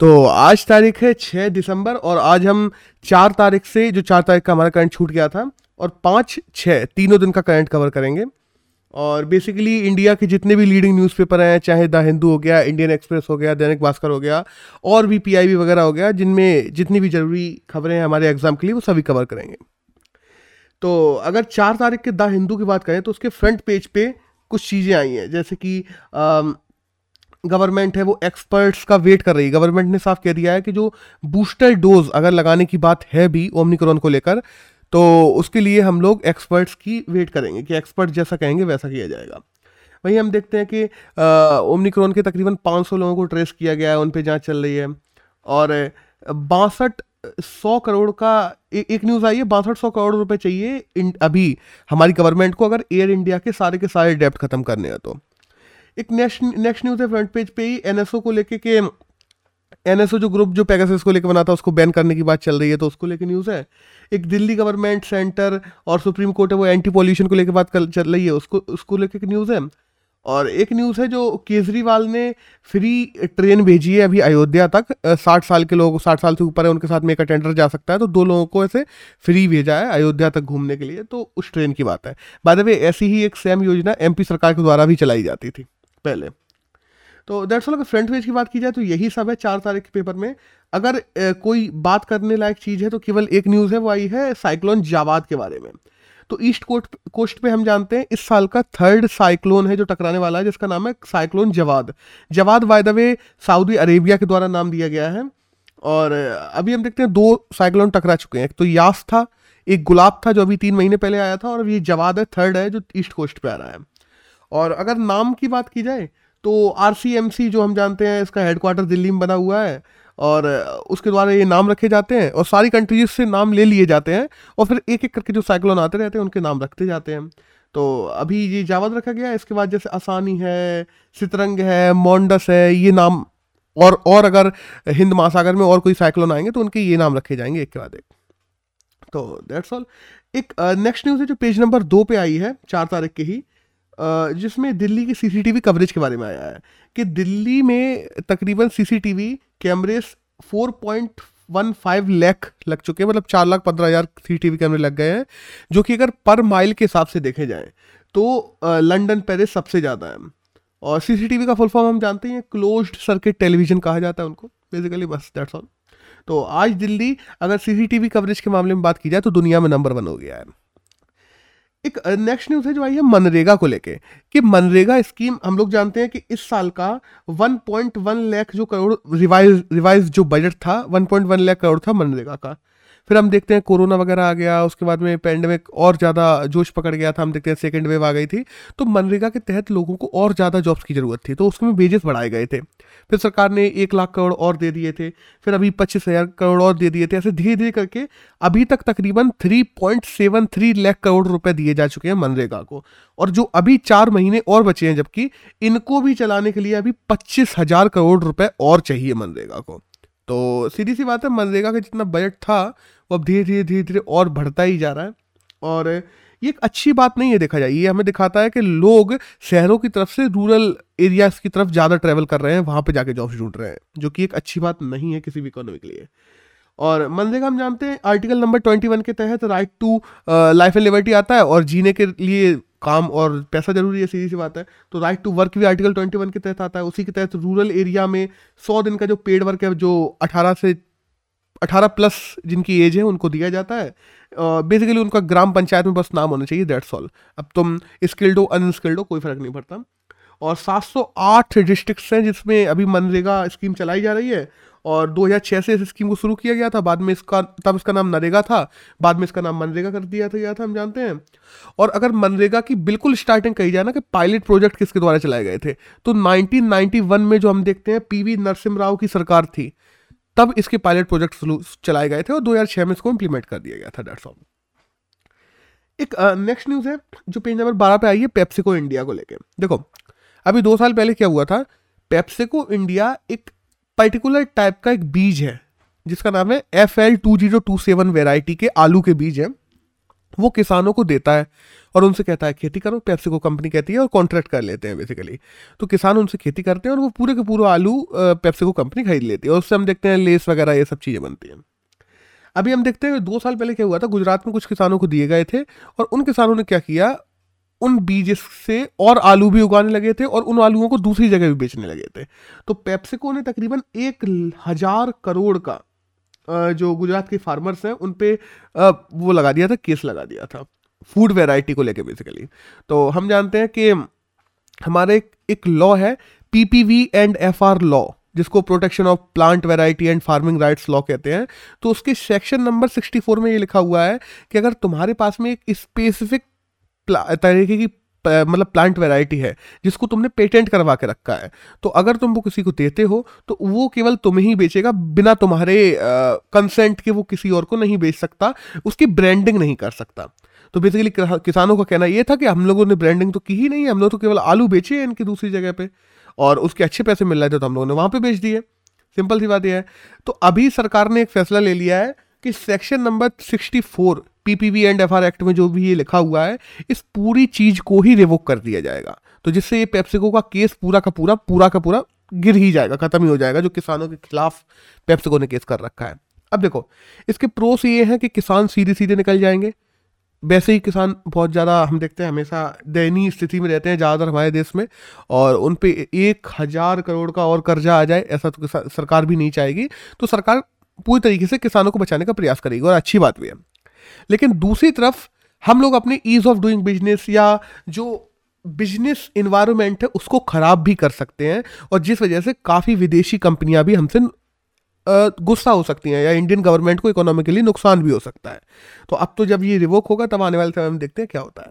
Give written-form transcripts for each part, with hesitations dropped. तो आज तारीख है 6 दिसंबर और आज हम 4 तारीख से जो 4 तारीख का हमारा करंट छूट गया था और 5, 6 तीनों दिन का करंट कवर करेंगे। और बेसिकली इंडिया के जितने भी लीडिंग न्यूज़पेपर हैं, चाहे द हिंदू हो गया, इंडियन एक्सप्रेस हो गया, दैनिक भास्कर हो गया और भी PIB वगैरह हो गया, जिनमें जितनी भी ज़रूरी खबरें हैं हमारे एग्ज़ाम के लिए वो सभी कवर करेंगे। तो अगर 4 तारीख के द हिंदू की बात करें तो उसके फ्रंट पेज पे कुछ चीज़ें आई हैं, जैसे कि गवर्नमेंट है वो एक्सपर्ट्स का वेट कर रही है। गवर्नमेंट ने साफ कह दिया है कि जो बूस्टर डोज अगर लगाने की बात है भी ओमिक्रॉन को लेकर, तो उसके लिए हम लोग एक्सपर्ट्स की वेट करेंगे कि एक्सपर्ट जैसा कहेंगे वैसा किया जाएगा। वहीं हम देखते हैं कि ओमिक्रॉन के तकरीबन 500 लोगों को ट्रेस किया गया है, उन पे जांच चल रही है। और 6200 करोड़ का एक न्यूज़ आई है, 6200 करोड़ रुपए चाहिए अभी हमारी गवर्नमेंट को अगर एयर इंडिया के सारे डेप्ट खत्म करने हैं। तो एक नेक्स्ट न्यूज़ है फ्रंट पेज पे ही NSO को लेके के NSO जो ग्रुप जो पेगासस को लेकर बनाता है उसको बैन करने की बात चल रही है, तो उसको लेकर न्यूज़ है। एक दिल्ली गवर्नमेंट सेंटर और सुप्रीम कोर्ट है वो एंटी पॉल्यूशन को लेकर बात चल रही है, उसको लेकर न्यूज़ है। और एक न्यूज़ है जो केजरीवाल ने फ्री ट्रेन भेजी है अभी अयोध्या तक, 60 साल के लोग, 60 साल से ऊपर है उनके साथ में एक अटेंडर जा सकता है, तो 2 लोगों को ऐसे फ्री भेजा है अयोध्या तक घूमने के लिए, तो उस ट्रेन की बात है। बाय द वे ऐसी ही एक सेम योजना MP सरकार के द्वारा भी चलाई जाती थी पहले। तो दैट्स ऑल। अगर फ्रंट पेज की बात की जाए तो यही सब है 4 तारीख के पेपर में। अगर कोई बात करने लायक चीज़ है तो केवल एक न्यूज़ है, वो आई है साइक्लोन जावाद के बारे में। तो ईस्ट कोस्ट पे हम जानते हैं इस साल का 3rd साइक्लोन है जो टकराने वाला है, जिसका नाम है cyclone Jawad. Jawad by the way Saudi Arabia के द्वारा नाम दिया गया है। और अभी हम देखते हैं 2 साइक्लोन टकरा चुके हैं, एक तो यास था, एक गुलाब था जो अभी 3 महीने पहले आया था, और ये जवाद है 3rd है जो ईस्ट कोस्ट पर आ रहा है। और अगर नाम की बात की जाए तो RCMC जो हम जानते हैं इसका हेडक्वार्टर दिल्ली में बना हुआ है और उसके द्वारा ये नाम रखे जाते हैं और सारी कंट्रीज से नाम ले लिए जाते हैं और फिर एक एक करके जो साइक्लोन आते रहते हैं उनके नाम रखते जाते हैं। तो अभी ये जावद रखा गया है, इसके बाद जैसे आसानी है, सितरंग है, मोंडस है, ये नाम और अगर हिंद महासागर में और कोई साइक्लोन आएंगे तो उनके ये नाम रखे जाएंगे एक के बाद एक। तो दैट्स ऑल। एक नेक्स्ट न्यूज़ है जो पेज नंबर 2 पे आई है 4 तारीख के ही, जिसमें दिल्ली की CCTV कवरेज के बारे में आया है कि दिल्ली में तकरीबन CCTV कैमरेस 4.15 लाख लग चुके हैं, मतलब 4,15,000 CCTV कैमरे लग गए हैं, जो कि अगर पर माइल के हिसाब से देखे जाएं तो लंदन पेरिस सबसे ज़्यादा है। और CCTV का फुल फॉर्म हम जानते हैं क्लोज्ड सर्किट टेलीविज़न कहा जाता है उनको बेसिकली, बस दैट्स ऑल। तो आज दिल्ली अगर CCTV कवरेज के मामले में बात की जाए तो दुनिया में नंबर 1 हो गया है। एक नेक्स्ट न्यूज़ है जो आई है मनरेगा को लेके कि मनरेगा स्कीम हम लोग जानते हैं कि इस साल का 1.1 लाख जो करोड़ रिवाइज जो बजट था 1.1 लाख करोड़ था मनरेगा का। फिर हम देखते हैं कोरोना वगैरह आ गया, उसके बाद में पैंडेमिक और ज़्यादा जोश पकड़ गया था, हम देखते हैं 2nd वेव आ गई थी, तो मनरेगा के तहत लोगों को और ज़्यादा जॉब्स की ज़रूरत थी तो उसमें वेजेस बढ़ाए गए थे। फिर सरकार ने 1 लाख करोड़ और दे दिए थे, फिर अभी 25,000 करोड़ और दे दिए थे, ऐसे धीरे धीरे करके अभी तक तकरीबन 3.73 लाख करोड़ रुपये दिए जा चुके हैं मनरेगा को। और जो अभी 4 महीने और बचे हैं जबकि, इनको भी चलाने के लिए अभी 25,000 करोड़ रुपये और चाहिए मनरेगा को। तो सीधी सी बात है मनरेगा का जितना बजट था वो अब धीरे धीरे और बढ़ता ही जा रहा है और ये एक अच्छी बात नहीं है देखा जाए। ये हमें दिखाता है कि लोग शहरों की तरफ से रूरल एरियाज़ की तरफ ज़्यादा ट्रैवल कर रहे हैं, वहाँ पे जाके जॉब्स ढूंढ रहे हैं, जो कि एक अच्छी बात नहीं है किसी भी इकोनॉमी के लिए। और मनरेगा हम जानते हैं आर्टिकल नंबर 21 के तहत right to life and liberty आता है और जीने के लिए काम और पैसा जरूरी है, सीधी सी बात है। तो राइट टू वर्क भी आर्टिकल 21 के तहत आता है, उसी के तहत रूरल एरिया में 100 दिन का जो पेड वर्क है जो 18 प्लस जिनकी एज है उनको दिया जाता है। बेसिकली उनका ग्राम पंचायत में बस नाम होना चाहिए, दैट्स ऑल। अब तुम स्किल्ड हो अनस्किल्ड हो कोई फर्क नहीं पड़ता। और 708 डिस्ट्रिक्ट्स हैं जिसमें अभी मनरेगा स्कीम चलाई जा रही है और 2006 से इस स्कीम को शुरू किया गया था, बाद में इसका नाम नरेगा था, बाद में इसका नाम मनरेगा कर दिया था हम जानते हैं। और अगर मनरेगा की बिल्कुल स्टार्टिंग कही जाए ना कि पायलट प्रोजेक्ट किसके द्वारा चलाए गए थे तो 1991 में जो हम देखते हैं PV नरसिम्हा राव की सरकार थी तब इसके पायलट प्रोजेक्ट चलाए गए थे और 2006 में इसको इम्प्लीमेंट कर दिया गया था, दैट्स ऑल। एक नेक्स्ट न्यूज़ है जो पेज नंबर 12 पे आई है पेप्सिको इंडिया को लेके। देखो अभी 2 साल पहले क्या हुआ था, पेप्सिको इंडिया एक पर्टिकुलर टाइप का एक बीज है जिसका नाम है FL2027 वेराइटी के आलू के बीज है, वो किसानों को देता है और उनसे कहता है खेती करो, पेप्सिको कंपनी कहती है और कॉन्ट्रैक्ट कर लेते हैं बेसिकली। तो किसान उनसे खेती करते हैं और वो पूरे के पूरे आलू पेप्सिको कंपनी खरीद लेती है और उससे हम देखते हैं लेस वगैरह ये सब चीज़ें बनती हैं। अभी हम देखते हैं 2 साल पहले क्या हुआ था, गुजरात में कुछ किसानों को दिए गए थे और उन किसानों ने क्या किया, उन बीज से और आलू भी उगाने लगे थे और उन आलूओं को दूसरी जगह भी बेचने लगे थे। तो पेप्सिको ने तकरीबन 1,000 करोड़ का जो गुजरात के फार्मर्स हैं उन पे वो लगा दिया था, केस लगा दिया था फूड वैरायटी को लेके बेसिकली। तो हम जानते हैं कि हमारे एक लॉ है PPV एंड FR लॉ, जिसको protection of plant variety and farming rights law कहते हैं। तो उसके सेक्शन नंबर 64 में ये लिखा हुआ है कि अगर तुम्हारे पास में एक स्पेसिफिक तरीके की मतलब प्लांट वैरायटी है जिसको तुमने पेटेंट करवा के रखा है, तो अगर तुम वो किसी को देते हो तो वो केवल तुम्हें ही बेचेगा, बिना तुम्हारे कंसेंट के वो किसी और को नहीं बेच सकता, उसकी ब्रांडिंग नहीं कर सकता। तो बेसिकली किसानों का कहना ये था कि हम लोगों ने ब्रांडिंग तो की ही नहीं है, हम लोग तो केवल आलू बेचे हैं इनकी दूसरी जगह पे और उसके अच्छे पैसे मिल रहे थे तो हम लोगों ने वहाँ पे बेच दिए। सिंपल सी बात यह है। तो अभी सरकार ने एक फैसला ले लिया है कि section number 64 PPV and FR act में जो भी ये लिखा हुआ है इस पूरी चीज़ को ही रिवोक कर दिया जाएगा। तो जिससे ये पेप्सिको का केस पूरा का पूरा गिर ही जाएगा, खत्म ही हो जाएगा, जो किसानों के खिलाफ पेप्सिको ने केस कर रखा है। अब देखो इसके प्रोस ये हैं कि किसान सीधे सीधे निकल जाएंगे। वैसे ही किसान बहुत ज़्यादा हम देखते हैं हमेशा दयनीय स्थिति में रहते हैं ज़्यादातर हमारे देश में, और उन पे 1,000 करोड़ का और कर्जा आ जाए ऐसा तो सरकार भी नहीं चाहेगी। तो सरकार पूरी तरीके से किसानों को बचाने का प्रयास करेगी और अच्छी बात भी है। लेकिन दूसरी तरफ हम लोग अपने ईज़ ऑफ डूइंग बिजनेस या जो बिजनेस इन्वायरमेंट है उसको ख़राब भी कर सकते हैं, और जिस वजह से काफ़ी विदेशी कंपनियां भी हमसे गुस्सा हो सकती हैं या इंडियन गवर्नमेंट को इकोनॉमिकली नुकसान भी हो सकता है। तो अब तो जब ये रिवोक होगा तब आने वाले समय में देखते हैं क्या होता है।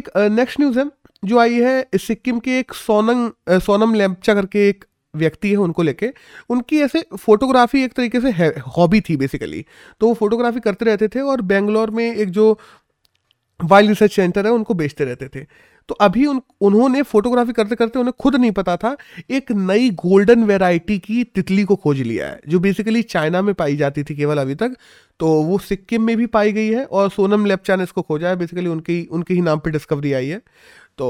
एक नेक्स्ट न्यूज़ है जो आई है सिक्किम के एक सोनम लेप्चा करके एक व्यक्ति है, उनको लेके उनकी ऐसे फोटोग्राफी एक तरीके से हॉबी थी बेसिकली। तो वो फोटोग्राफी करते रहते थे और बेंगलोर में एक जो वाइल्ड रिसर्च सेंटर है उनको बेचते रहते थे। तो अभी उन्होंने फोटोग्राफी करते करते उन्हें खुद नहीं पता था एक नई गोल्डन वैरायटी की तितली को खोज लिया है, जो बेसिकली चाइना में पाई जाती थी केवल अभी तक। तो वो सिक्किम में भी पाई गई है और सोनम लेप्चा ने इसको खोजा है बेसिकली, उनके ही नाम पर डिस्कवरी आई है। तो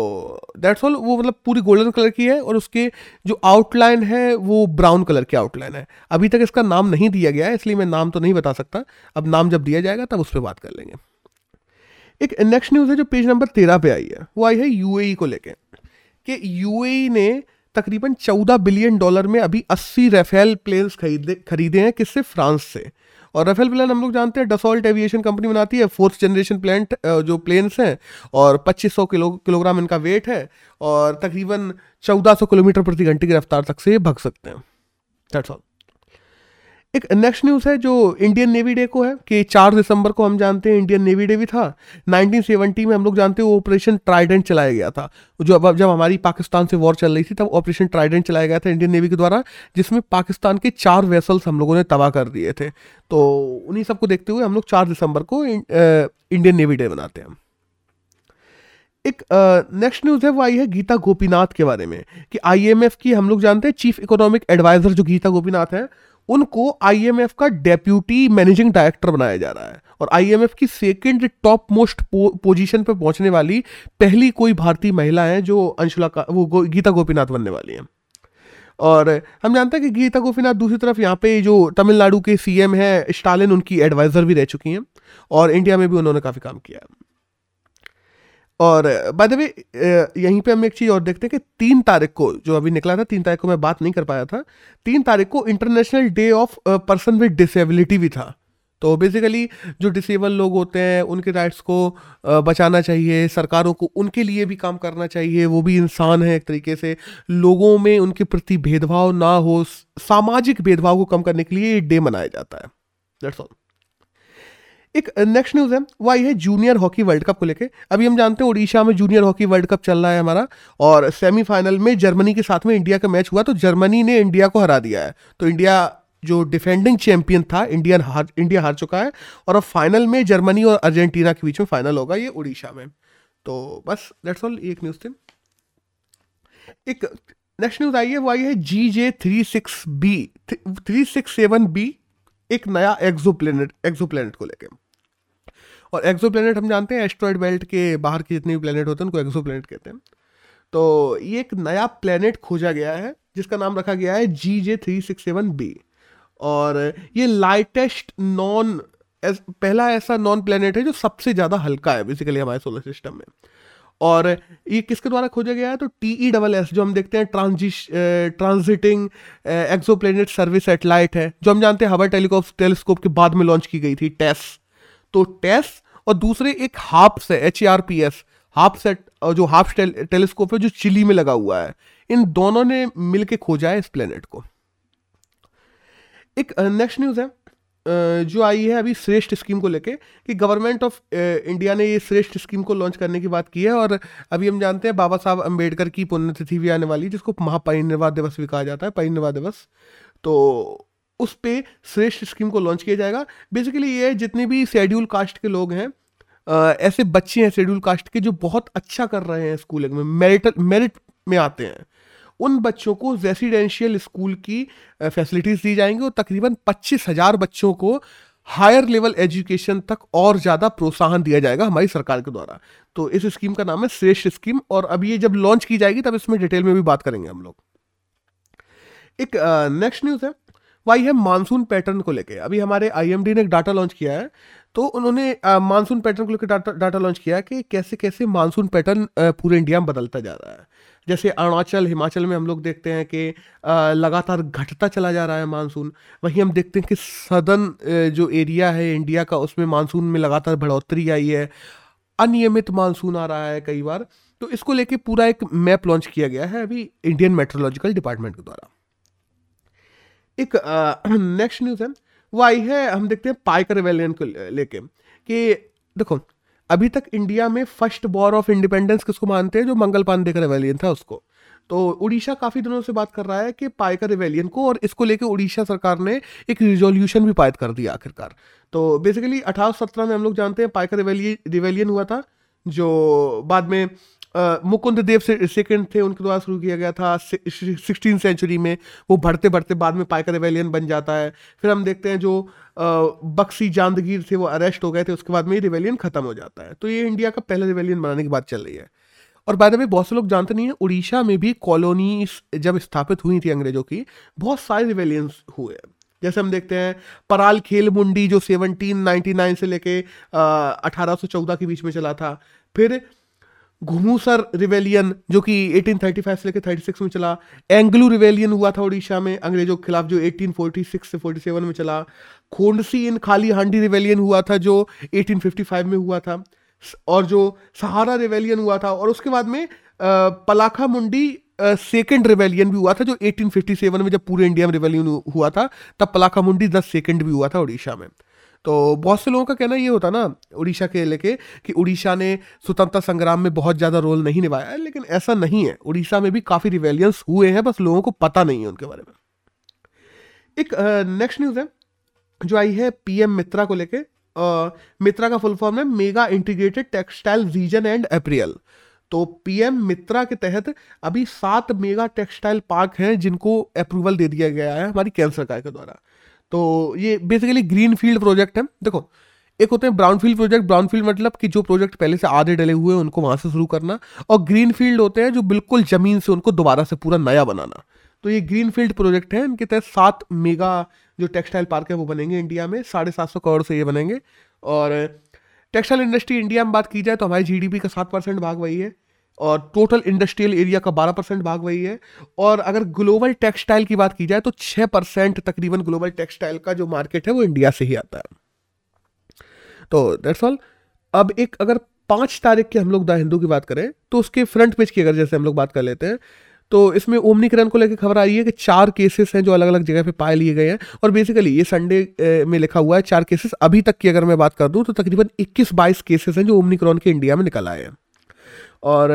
दैट्स ऑल। वो मतलब पूरी गोल्डन कलर की है और उसके जो आउटलाइन है वो ब्राउन कलर की आउटलाइन है। अभी तक इसका नाम नहीं दिया गया है इसलिए मैं नाम तो नहीं बता सकता, अब नाम जब दिया जाएगा तब उस पर बात कर लेंगे। एक नेक्स्ट न्यूज़ है जो पेज नंबर 13 पे आई है, वो आई है UAE को लेके कि UAE ने तकरीबन $14 बिलियन में अभी 80 राफेल प्लेन्स खरीदे हैं, किससे, फ्रांस से। और राफेल प्लान हम लोग जानते हैं डसॉल्ट एविएशन कंपनी बनाती है, 4th जनरेशन प्लांट जो प्लेन्स हैं, और 2,500 किलोग्राम इनका वेट है और तकरीबन 1,400 किलोमीटर प्रति घंटे की रफ्तार तक से भग सकते हैं। That's all. एक नेक्स्ट न्यूज़ है जो इंडियन नेवी डे को है कि 4 दिसंबर को हम जानते हैं इंडियन नेवी डे भी था। 1970 में हम लोग जानते हैं वो ऑपरेशन ट्राइडेंट चलाया गया था, जो जब हमारी पाकिस्तान से वॉर चल रही थी तब ऑपरेशन ट्राइडेंट चलाया गया था इंडियन नेवी के द्वारा, जिसमें पाकिस्तान के 4 वेसल्स हम लोगों ने तबाह कर दिए थे। तो उन्हीं सबको देखते हुए हम लोग 4 दिसंबर को इंडियन नेवी डे मनाते हैं। एक नेक्स्ट न्यूज़ है वो आई है गीता गोपीनाथ के बारे में कि IMF की हम लोग जानते हैं चीफ इकोनॉमिक एडवाइज़र जो गीता गोपीनाथ है उनको IMF का डेप्यूटी मैनेजिंग डायरेक्टर बनाया जा रहा है, और IMF की 2nd टॉप मोस्ट पोजीशन पर पहुंचने वाली पहली कोई भारतीय महिला है जो गीता गोपीनाथ बनने वाली हैं। और हम जानते हैं कि गीता गोपीनाथ दूसरी तरफ यहाँ पे जो तमिलनाडु के CM है स्टालिन उनकी एडवाइज़र भी रह चुकी हैं और इंडिया में भी उन्होंने काफ़ी काम किया है। और बाय द वे यहीं पे हम एक चीज़ और देखते हैं कि 3 तारीख को जो अभी निकला था, 3 तारीख को मैं बात नहीं कर पाया था, 3 तारीख को international day of person with disability भी था। तो बेसिकली जो डिसेबल लोग होते हैं उनके राइट्स को बचाना चाहिए, सरकारों को उनके लिए भी काम करना चाहिए, वो भी इंसान है एक तरीके से, लोगों में उनके प्रति भेदभाव ना हो, सामाजिक भेदभाव को कम करने के लिए ये डे मनाया जाता है। That's all. एक नेक्स्ट न्यूज़ है वो आई है जूनियर हॉकी वर्ल्ड कप को लेके। अभी हम जानते हैं ओडिशा में जूनियर हॉकी वर्ल्ड कप चल रहा है हमारा, और सेमीफाइनल में जर्मनी के साथ में इंडिया का मैच हुआ तो जर्मनी ने इंडिया को हरा दिया है। तो इंडिया जो डिफेंडिंग चैंपियन था इंडिया हार चुका है, और अब फाइनल में जर्मनी और अर्जेंटीना के बीच में फाइनल होगा, ये उड़ीसा में। तो बस दैट्स ऑल, एक न्यूज़ थी। एक नेक्स्ट न्यूज़ आई है वो आई है GJ 367B एक नया एक्सोप्लेनेट को लेके। और एक्सोप्लैनेट हम जानते हैं एस्ट्रॉयड बेल्ट के बाहर के जितने भी प्लैनेट होते हैं उनको एक्सोप्लैनेट कहते हैं। तो ये एक नया प्लैनेट खोजा गया है जिसका नाम रखा गया है GJ367b, और ये लाइटेस्ट पहला ऐसा नॉन प्लैनेट है जो सबसे ज़्यादा हल्का है बेसिकली हमारे सोलर सिस्टम में। और ये किसके द्वारा खोजा गया है तो TESS जो हम देखते हैं ट्रांजिटिंग एक्सोप्लैनेट सर्वे सैटेलाइट है, जो हम जानते हैं हबल टेलीस्कोप के बाद में लॉन्च की गई थी टेस। तो टेस और दूसरे एक हाप्स है HERPS जो हाप्स टेलीस्कोप है जो चिली में लगा हुआ है, इन दोनों ने मिलके खोजा है इस प्लेनेट को। एक नेक्स्ट न्यूज़ है जो आई है अभी श्रेष्ठ स्कीम को लेके कि गवर्नमेंट ऑफ इंडिया ने ये श्रेष्ठ स्कीम को लॉन्च करने की बात की है। और अभी हम जानते हैं बाबा साहब अंबेडकर की पुण्यतिथि भी आने वाली है जिसको महापरिनिर्वाण दिवस भी कहा जाता है, परिनिर्वाण दिवस। तो उस पर श्रेष्ठ स्कीम को लॉन्च किया जाएगा। बेसिकली ये जितने भी शेड्यूल कास्ट के लोग हैं, ऐसे बच्चे हैं शेड्यूल कास्ट के जो बहुत अच्छा कर रहे हैं स्कूलिंग में, मेरिट में आते हैं, उन बच्चों को रेसिडेंशियल स्कूल की फैसिलिटीज़ दी जाएंगी और तकरीबन 25,000 बच्चों को हायर लेवल एजुकेशन तक और ज़्यादा प्रोत्साहन दिया जाएगा हमारी सरकार के द्वारा। तो इस स्कीम का नाम है श्रेष्ठ स्कीम, और अब ये जब लॉन्च की जाएगी तब इसमें डिटेल में भी बात करेंगे हम लोग। एक नेक्स्ट न्यूज़ है वही है मानसून पैटर्न को लेकर। अभी हमारे IMD ने एक डाटा लॉन्च किया है, तो उन्होंने मानसून पैटर्न को लेकर डाटा लॉन्च किया है कि कैसे कैसे मानसून पैटर्न पूरे इंडिया में बदलता जा रहा है। जैसे अरुणाचल हिमाचल में हम लोग देखते हैं कि लगातार घटता चला जा रहा है मानसून, वहीं हम देखते हैं कि सदर्न जो एरिया है इंडिया का उसमें मानसून में लगातार बढ़ोतरी आई है, अनियमित मानसून आ रहा है कई बार। तो इसको लेकर पूरा एक मैप लॉन्च किया गया है अभी इंडियन मेट्रोलॉजिकल डिपार्टमेंट के द्वारा। एक नेक्स्ट न्यूज़ है वो आई है हम देखते हैं पाइका रेबेलियन को लेके कि देखो अभी तक इंडिया में फर्स्ट वॉर ऑफ इंडिपेंडेंस किसको मानते हैं, जो मंगल पांडे का रेबेलियन था उसको। तो उड़ीसा काफ़ी दिनों से बात कर रहा है कि पाइका रेबेलियन को, और इसको लेके उड़ीसा सरकार ने एक रिजोल्यूशन भी पारित कर दिया आखिरकार। तो बेसिकली 1817 में हम लोग जानते हैं पाइका रेबेलियन हुआ था, जो बाद में मुकुंद देव सेकेंड थे उनके द्वारा शुरू किया गया था 16वीं सेंचुरी में। वो बढ़ते बढ़ते बाद में पाइका रेबेलियन बन जाता है। फिर हम देखते हैं जो बक्सी जांदगीर थे वो अरेस्ट हो गए थे, उसके बाद में ये रेबेलियन खत्म हो जाता है। तो ये इंडिया का पहला रेबेलियन बनाने की बात चल रही है। और बाद में बहुत से लोग जानते नहीं हैं उड़ीसा में भी कॉलोनीज जब स्थापित हुई थी अंग्रेजों की, बहुत सारे रेबेलियंस हुए। जैसे हम देखते हैं पराल खेल मुंडी जो 1799 से लेके 1814 के बीच में चला था। फिर घुमूसर रिवेलियन जो कि 1835 से लेकर 36 में चला। एंग्लू रिवेलियन हुआ था उड़ीसा में अंग्रेजों के खिलाफ जो 1846 से 47 में चला। खोंडसी इन खाली हांडी रिवेलियन हुआ था जो 1855 में हुआ था, और जो सहारा रिवेलियन हुआ था, और उसके बाद में पलाखा मुंडी सेकेंड रिवेलियन भी हुआ था जो 1857 में जब पूरे इंडिया में रिवेलियन हुआ था तब पलाखा मुंडी 10 सेकेंड भी हुआ था उड़ीसा में। तो बहुत से लोगों का कहना ये होता ना उड़ीसा के लेके कि उड़ीसा ने स्वतंत्रता संग्राम में बहुत ज़्यादा रोल नहीं निभाया है, लेकिन ऐसा नहीं है। उड़ीसा में भी काफ़ी रिवेलियंस हुए हैं, बस लोगों को पता नहीं है उनके बारे में। एक नेक्स्ट न्यूज़ है जो आई है PM मित्रा को लेके। मित्रा का फुल फॉर्म है mega integrated textile region and apparel. तो PM मित्रा के तहत अभी 7 मेगा टेक्सटाइल पार्क हैं जिनको अप्रूवल दे दिया गया है हमारी केंद्र सरकार के द्वारा। तो ये बेसिकली ग्रीन फील्ड प्रोजेक्ट है। देखो एक होते हैं brown field project, brown field मतलब कि जो प्रोजेक्ट पहले से आधे डले हुए हैं उनको वहाँ से शुरू करना, और ग्रीन फील्ड होते हैं जो बिल्कुल ज़मीन से उनको दोबारा से पूरा नया बनाना। तो ये ग्रीन फील्ड प्रोजेक्ट है, इनके तहत 7 मेगा जो टेक्सटाइल पार्क है वो बनेंगे इंडिया में। 750 करोड़ से ये बनेंगे। और टेक्सटाइल इंडस्ट्री इंडिया में बात की जाए तो हमारे GDP का 7% भाग वही है, और टोटल इंडस्ट्रियल एरिया का 12% भाग वही है। और अगर ग्लोबल टेक्सटाइल की बात की जाए तो 6% तकरीबन ग्लोबल टेक्सटाइल का जो मार्केट है वो इंडिया से ही आता है। तो दैट्स ऑल। अब एक अगर 5 तारीख की हम लोग द हिंदू की बात करें तो उसके फ्रंट पेज की अगर जैसे हम लोग बात कर लेते हैं तो इसमें ओमिक्रॉन को लेकर खबर आई है कि 4 केसेस हैं जो अलग अलग जगह पे पाए लिए गए हैं। और बेसिकली ये संडे में लिखा हुआ है 4 केसेस। अभी तक की अगर मैं बात कर दूं तो तकरीबन 21-22 केसेस हैं जो ओमिक्रॉन के इंडिया में निकल आए हैं। और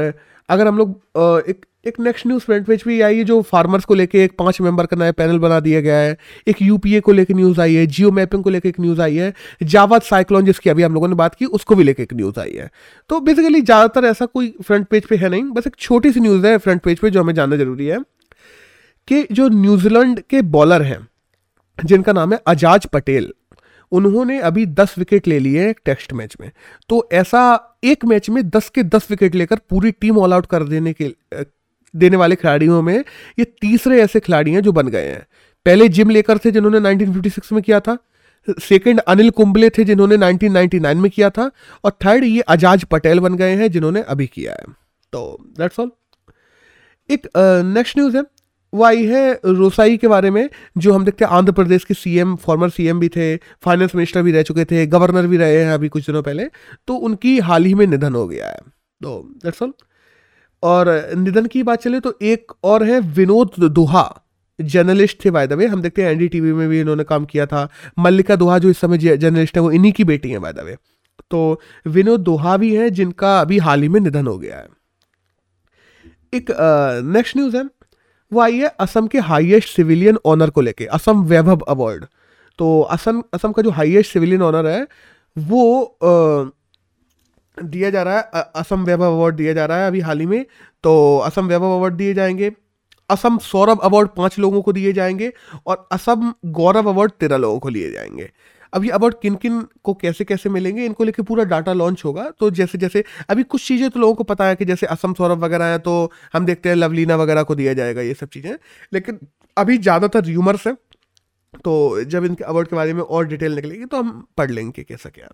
अगर हम लोग एक नेक्स्ट न्यूज़ फ्रंट पेज भी आई है जो फार्मर्स को लेके एक 5 मेंबर का नया पैनल बना दिया गया है। एक UPA को लेकर न्यूज़ आई है, जियो मैपिंग को लेकर एक न्यूज़ आई है, जावाद साइक्लोन जिसकी अभी हम लोगों ने बात की उसको भी लेकर एक न्यूज़ आई है। तो बेसिकली ज़्यादातर ऐसा कोई फ्रंट पेज पे है नहीं, बस एक छोटी सी न्यूज़ है फ्रंट पेज पे जो हमें जानना जरूरी है कि जो न्यूजीलैंड के बॉलर हैं जिनका नाम है अजाज पटेल, उन्होंने अभी 10 विकेट ले लिए टेस्ट मैच में। तो ऐसा एक मैच में 10 के 10 विकेट लेकर पूरी टीम ऑल आउट कर देने वाले खिलाड़ियों में ये तीसरे ऐसे खिलाड़ी हैं जो बन गए हैं। पहले जिम लेकर थे जिन्होंने 1956 में किया था, सेकंड अनिल कुंबले थे जिन्होंने 1999 में किया था, और थर्ड ये अजाज पटेल बन गए हैं जिन्होंने अभी किया है। तो दैट्स ऑल। एक नेक्स्ट न्यूज़ है, वो आई है रोसाई के बारे में, जो हम देखते हैं आंध्र प्रदेश के सीएम, फॉर्मर सीएम भी थे, फाइनेंस मिनिस्टर भी रह चुके थे, गवर्नर भी रहे हैं अभी कुछ दिनों पहले, तो उनकी हाल ही में निधन हो गया है। तो दैट्स ऑल। और निधन की बात चले तो एक और है विनोद दुहा, जर्नलिस्ट थे बाय द वे, हम देखते हैं एनडीटीवी में भी इन्होंने काम किया था। मल्लिका दुहा जो इस समय जर्नलिस्ट है वो इन्हीं की बेटी है बाय द वे। तो विनोद दुहा भी हैं जिनका अभी हाल ही में निधन हो गया है। एक नेक्स्ट न्यूज़ है, वो आई है असम के हाईएस्ट सिविलियन ऑनर को लेके, असम वैभव अवार्ड। तो असम का जो हाईएस्ट सिविलियन ऑनर है वो दिया जा रहा है, असम वैभव अवार्ड दिया जा रहा है अभी हाल ही में। तो असम वैभव अवार्ड दिए जाएंगे, असम सौरभ अवार्ड 5 लोगों को दिए जाएंगे और असम गौरव अवार्ड 13 लोगों को लिए जाएंगे। अब ये अवार्ड किन किन को कैसे कैसे मिलेंगे, इनको लेके पूरा डाटा लॉन्च होगा। तो जैसे जैसे अभी कुछ चीज़ें तो लोगों को पता है कि जैसे असम सौरभ वगैरह हैं तो हम देखते हैं लवलीना वगैरह को दिया जाएगा, ये सब चीज़ें, लेकिन अभी ज़्यादातर र्यूमर्स हैं। तो जब इनके अवार्ड के बारे में और डिटेल निकलेगी तो हम पढ़ लेंगे कैसा क्या।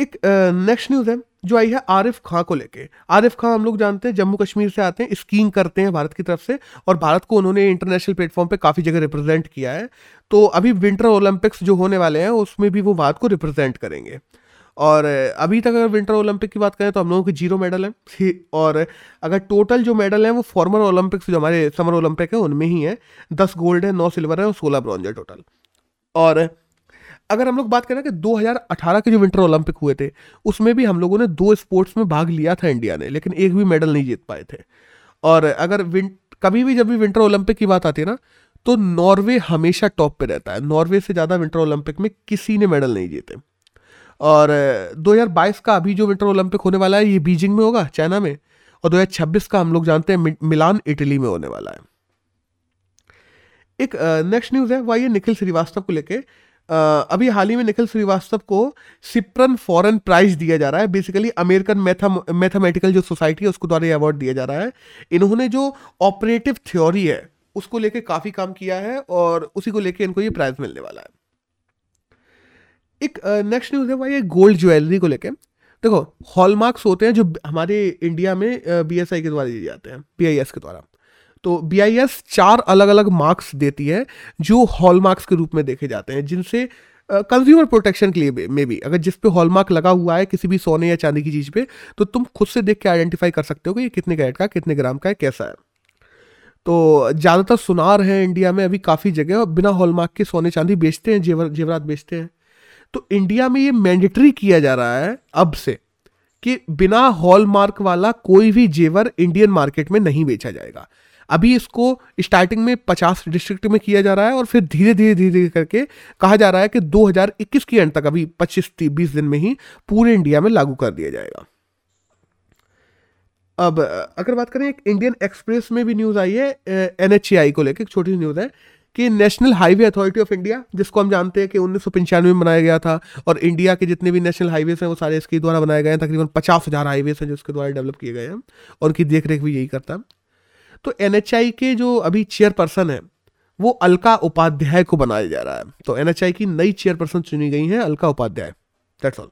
एक नेक्स्ट न्यूज़ है जो आई है आरिफ खां को लेके। आरिफ खां हम लोग जानते हैं जम्मू कश्मीर से आते हैं, स्कीइंग करते हैं भारत की तरफ से, और भारत को उन्होंने इंटरनेशनल प्लेटफॉर्म पे काफ़ी जगह रिप्रेजेंट किया है। तो अभी विंटर ओलंपिक्स जो होने वाले हैं उसमें भी वो भारत को रिप्रेजेंट करेंगे। और अभी तक अगर विंटर ओलंपिक की बात करें तो हम लोगों के 0 मेडल हैं, और अगर टोटल जो मेडल हैं वो फॉर्मर ओलंपिक्स जो हमारे समर ओलंपिक है उनमें ही है। 10 गोल्ड है, 9 सिल्वर है और 16 ब्रॉन्ज है टोटल। और अगर हम लोग बात करें कि 2018 के जो विंटर ओलंपिक हुए थे उसमें भी हम लोगों ने 2 स्पोर्ट्स में भाग लिया था इंडिया ने, लेकिन एक भी मेडल नहीं जीत पाए थे। और अगर कभी भी जब भी विंटर ओलंपिक की बात आती है ना तो नॉर्वे हमेशा टॉप पे रहता है। नॉर्वे से ज़्यादा विंटर ओलंपिक में किसी ने मेडल नहीं जीते। और 2022 का अभी जो विंटर ओलंपिक होने वाला है ये बीजिंग में होगा, चाइना में, और 2026 का हम लोग जानते हैं मिलान, इटली में होने वाला है। एक नेक्स्ट न्यूज़ है, वह ये निखिल श्रीवास्तव को लेके। अभी हाल ही में निखिल श्रीवास्तव को सिप्रन फॉरेन प्राइज दिया जा रहा है। बेसिकली अमेरिकन मैथमेटिकल जो सोसाइटी है उसको द्वारा ये अवार्ड दिया जा रहा है। इन्होंने जो ऑपरेटिव थ्योरी है उसको लेके काफ़ी काम किया है और उसी को लेके इनको ये प्राइज मिलने वाला है। एक नेक्स्ट न्यूज़ है भाई ये गोल्ड ज्वेलरी को लेके। देखो, हॉलमार्क्स होते हैं जो हमारे इंडिया में BSI के द्वारा दिए जाते हैं, PIS के द्वारा। तो BIS 4 अलग अलग मार्क्स देती है जो हॉलमार्क्स के रूप में देखे जाते हैं, जिनसे कंज्यूमर प्रोटेक्शन के लिए में भी अगर जिस पे हॉलमार्क लगा हुआ है किसी भी सोने या चांदी की चीज़ पे तो तुम खुद से देख के आइडेंटिफाई कर सकते हो कि ये कितने कैरेट का, कितने ग्राम का है, कैसा है। तो ज़्यादातर सुनार है इंडिया में अभी काफ़ी जगह बिना हॉलमार्क के सोने चांदी बेचते हैं, जेवरात बेचते हैं। तो इंडिया में ये मैंडेटरी किया जा रहा है अब से कि बिना हॉलमार्क वाला कोई भी जेवर इंडियन मार्केट में नहीं बेचा जाएगा। अभी इसको स्टार्टिंग में 50 डिस्ट्रिक्ट में किया जा रहा है और फिर धीरे धीरे करके कहा जा रहा है कि 2021 के एंड तक, अभी 25-20 दिन में ही पूरे इंडिया में लागू कर दिया जाएगा। अब अगर बात करें, एक इंडियन एक्सप्रेस में भी न्यूज़ आई है NHAI को लेकर, एक छोटी सी न्यूज़ है कि national highway authority of India, जिसको हम जानते हैं कि 1995 में बनाया गया था और इंडिया के जितने भी नेशनल हाईवेज हैं वो सारे इसके द्वारा बनाए गए हैं। तकरीबन 50,000 हाईवेज हैं जो इसके द्वारा डेवलप किए गए हैं और उनकी देख रेख भी यही करता है। तो NHAI के जो अभी चेयरपर्सन है वो अलका उपाध्याय को बनाया जा रहा है। तो NHAI की नई चेयरपर्सन चुनी गई है अलका उपाध्याय। That's all.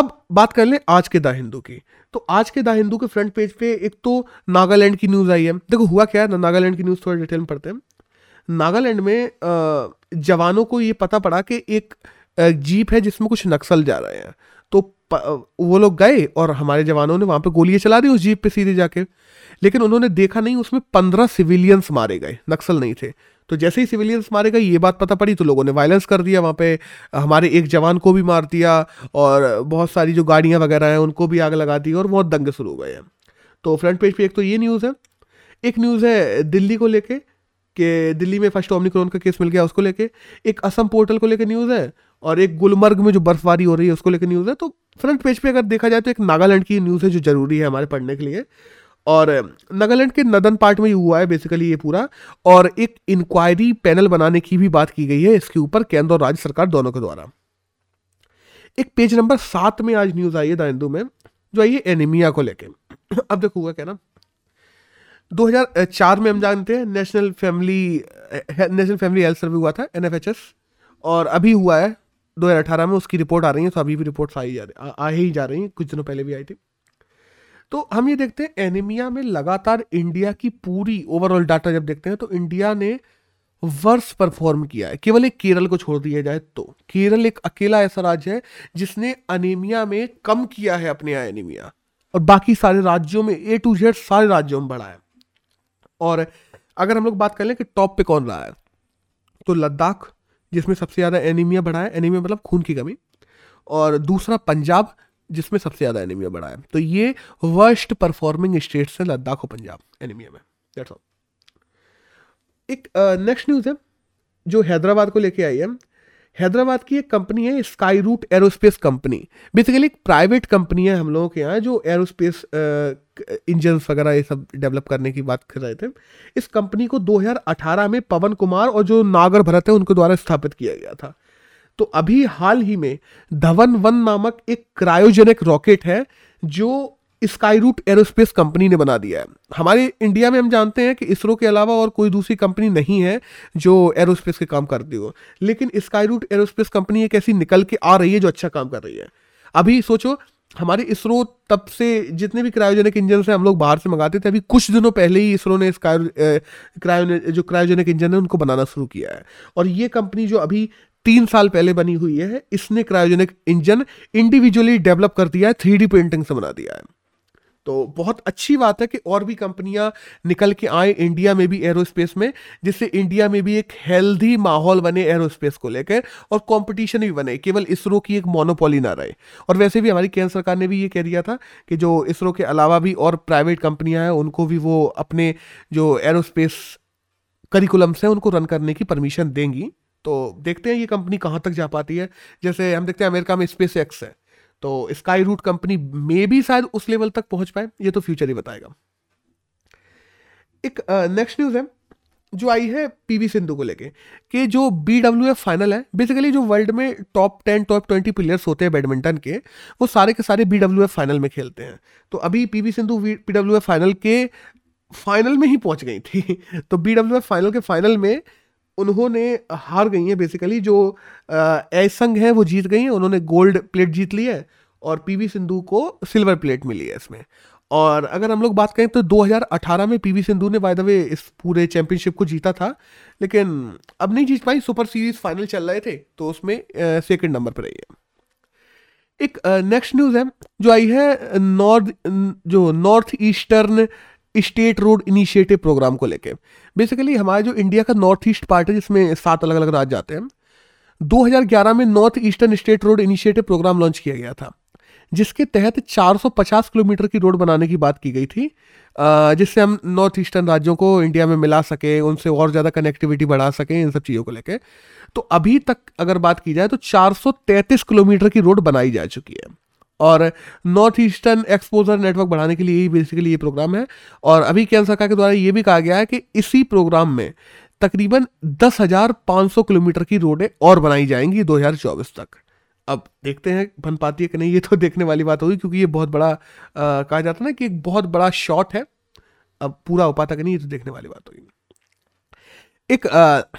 अब बात कर लें आज के द हिंदू की। तो आज के द हिंदू के फ्रंट पेज पे एक तो नागालैंड की न्यूज़ आई है। देखो हुआ क्या है, नागालैंड की न्यूज़ थोड़ा डिटेल में पढ़ते हैं। नागालैंड में जवानों को ये पता पड़ा कि एक जीप है जिसमें कुछ नक्सल जा रहे हैं, तो वो लोग गए और हमारे जवानों ने वहाँ पे गोलियाँ चला दी उस जीप पे सीधे जाके, लेकिन उन्होंने देखा नहीं, उसमें 15 सिविलियंस मारे गए, नक्सल नहीं थे। तो जैसे ही सिविलियंस मारे गए ये बात पता पड़ी तो लोगों ने वायलेंस कर दिया वहाँ पे, हमारे एक जवान को भी मार दिया और बहुत सारी जो गाड़ियाँ वगैरह हैं उनको भी आग लगा दी और बहुत दंगे शुरू हो गए हैं। तो फ्रंट पेज पर एक तो ये न्यूज़ है। एक न्यूज़ है दिल्ली को लेके कि दिल्ली में फर्स्ट ओमिक्रॉन का केस मिल गया, उसको लेके एक असम पोर्टल को लेके न्यूज़ है और एक गुलमर्ग में जो बर्फबारी हो रही है उसको लेकर न्यूज़ है। तो फ्रंट पेज पे अगर देखा जाए तो एक नागालैंड की न्यूज़ है जो ज़रूरी है हमारे पढ़ने के लिए। और नागालैंड के नदन पार्ट में ही हुआ है बेसिकली ये पूरा। और एक इंक्वायरी पैनल बनाने की भी बात की गई है इसके ऊपर केंद्र और राज्य सरकार दोनों के द्वारा। एक पेज नंबर 7 में आज न्यूज़ आई है द हिंदू में, जो आई है एनीमिया को लेके। अब देखो हुआ क्या ना, 2004 में हम जानते हैं नेशनल फैमिली हेल्थ सर्वे हुआ था NFHS, और अभी हुआ है 2018 में, उसकी रिपोर्ट आ रही है। तो अभी भी रिपोर्ट्स आ ही जा रही हैं, कुछ दिनों पहले भी आई थी। तो हम ये देखते हैं एनीमिया में लगातार इंडिया की पूरी ओवरऑल डाटा जब देखते हैं तो इंडिया ने वर्ष परफॉर्म किया है, केवल एक केरल को छोड़ दिया जाए तो। केरल एक अकेला ऐसा राज्य है जिसने एनीमिया में कम किया है अपने यहाँ एनीमिया, और बाकी सारे राज्यों में A to Z सारे राज्यों में बढ़ा है। और अगर हम लोग बात कर लें कि टॉप पे कौन रहा है, तो लद्दाख जिसमें सबसे ज़्यादा एनीमिया बढ़ा है, एनीमिया मतलब खून की कमी, और दूसरा पंजाब जिसमें सबसे ज़्यादा एनीमिया बढ़ा है। तो ये वर्स्ट परफॉर्मिंग स्टेट्स हैं लद्दाख और पंजाब एनीमिया में। That's all. एक नेक्स्ट न्यूज़ है जो हैदराबाद को लेके आई है। हैदराबाद की एक कंपनी है Skyroot Aerospace company, basically एक प्राइवेट कंपनी है हम लोगों के यहाँ जो एरोस्पेस इंजन्स वगैरह ये सब डेवलप करने की बात कर रहे थे। इस कंपनी को 2018 में पवन कुमार और जो नागर भरत है उनके द्वारा स्थापित किया गया था। तो अभी हाल ही में धवन-1 नामक एक क्रायोजेनिक रॉकेट है जो स्काई रूट एरोस्पेस कंपनी ने बना दिया है। हमारे इंडिया में हम जानते हैं कि इसरो के अलावा और कोई दूसरी कंपनी नहीं है जो एरोस्पेस के काम करती हो, लेकिन स्काई रूट एरोस्पेस कंपनी एक ऐसी निकल के आ रही है जो अच्छा काम कर रही है। अभी सोचो, हमारे इसरो तब से जितने भी क्रायोजेनिक इंजन हैं हम लोग बाहर से मंगाते थे, अभी कुछ दिनों पहले ही इसरो ने क्रायोजेनिक इंजन है उनको बनाना शुरू किया है। और ये कंपनी जो अभी 3 साल पहले बनी हुई है, इसने क्रायोजेनिक इंजन इंडिविजुअली डेवलप कर दिया है, 3D प्रिंटिंग से बना दिया है। तो बहुत अच्छी बात है कि और भी कंपनियां निकल के आए इंडिया में भी एरोस्पेस में, जिससे इंडिया में भी एक हेल्दी माहौल बने एरोस्पेस को लेकर, और कंपटीशन भी बने, केवल इसरो की एक मोनोपोली ना रहे। और वैसे भी हमारी केंद्र सरकार ने भी ये कह दिया था कि जो इसरो के अलावा भी और प्राइवेट कंपनियां हैं उनको भी वो अपने जो एरोस्पेस करिकुलम्स हैं उनको रन करने की परमिशन देंगी। तो देखते हैं ये कंपनी कहाँ तक जा पाती है। जैसे हम देखते हैं अमेरिका में स्पेस एक्स है, तो स्काई रूट कंपनी में भी शायद उस लेवल तक पहुंच पाए, ये तो फ्यूचर ही बताएगा। एक नेक्स्ट न्यूज़ है जो आई है पीवी सिंधु को लेके, कि जो BWF फाइनल है, बेसिकली जो वर्ल्ड में टॉप 10 टॉप 20 प्लेयर्स होते हैं बैडमिंटन के, वो सारे के सारे BWF फाइनल में खेलते हैं। तो अभी पीवी सिंधु BWF फाइनल के फाइनल में ही पहुंच गई थी। तो BWF फाइनल के फाइनल में उन्होंने हार गई हैं बेसिकली। जो ऐसंग हैं वो जीत गई हैं, उन्होंने गोल्ड प्लेट जीत ली है, और पीवी सिंधु को सिल्वर प्लेट मिली है इसमें। और अगर हम लोग बात करें तो 2018 में पीवी सिंधु ने बाय द वे इस पूरे चैंपियनशिप को जीता था, लेकिन अब नहीं जीत पाई। सुपर सीरीज फाइनल चल रहे थे तो उसमें सेकेंड नंबर पर रही है। एक नेक्स्ट न्यूज़ है जो आई है north eastern state road initiative programme को लेके। बेसिकली हमारे जो इंडिया का नॉर्थ ईस्ट पार्ट है जिसमें 7 अलग अलग राज्य आते हैं, 2011 में north eastern state road initiative programme launch किया गया था, जिसके तहत 450 किलोमीटर की रोड बनाने की बात की गई थी, जिससे हम नॉर्थ ईस्टर्न राज्यों को इंडिया में मिला सकें, उनसे और ज़्यादा कनेक्टिविटी बढ़ा सकें, इन सब चीज़ों को लेकर। तो अभी तक अगर बात की जाए तो 433 किलोमीटर की रोड बनाई जा चुकी है, और नॉर्थ ईस्टर्न एक्सपोजर नेटवर्क बढ़ाने के लिए ही बेसिकली ये प्रोग्राम है। और अभी केंद्र सरकार के द्वारा ये भी कहा गया है कि इसी प्रोग्राम में तकरीबन 10,500 किलोमीटर की रोडें और बनाई जाएंगी 2024 तक। अब देखते हैं बन पाती है कि नहीं, ये तो देखने वाली बात होगी, क्योंकि ये बहुत बड़ा कहा जाता है ना कि एक बहुत बड़ा शॉट है। अब पूरा हो पाता कि नहीं, ये तो देखने वाली बात होगी। एक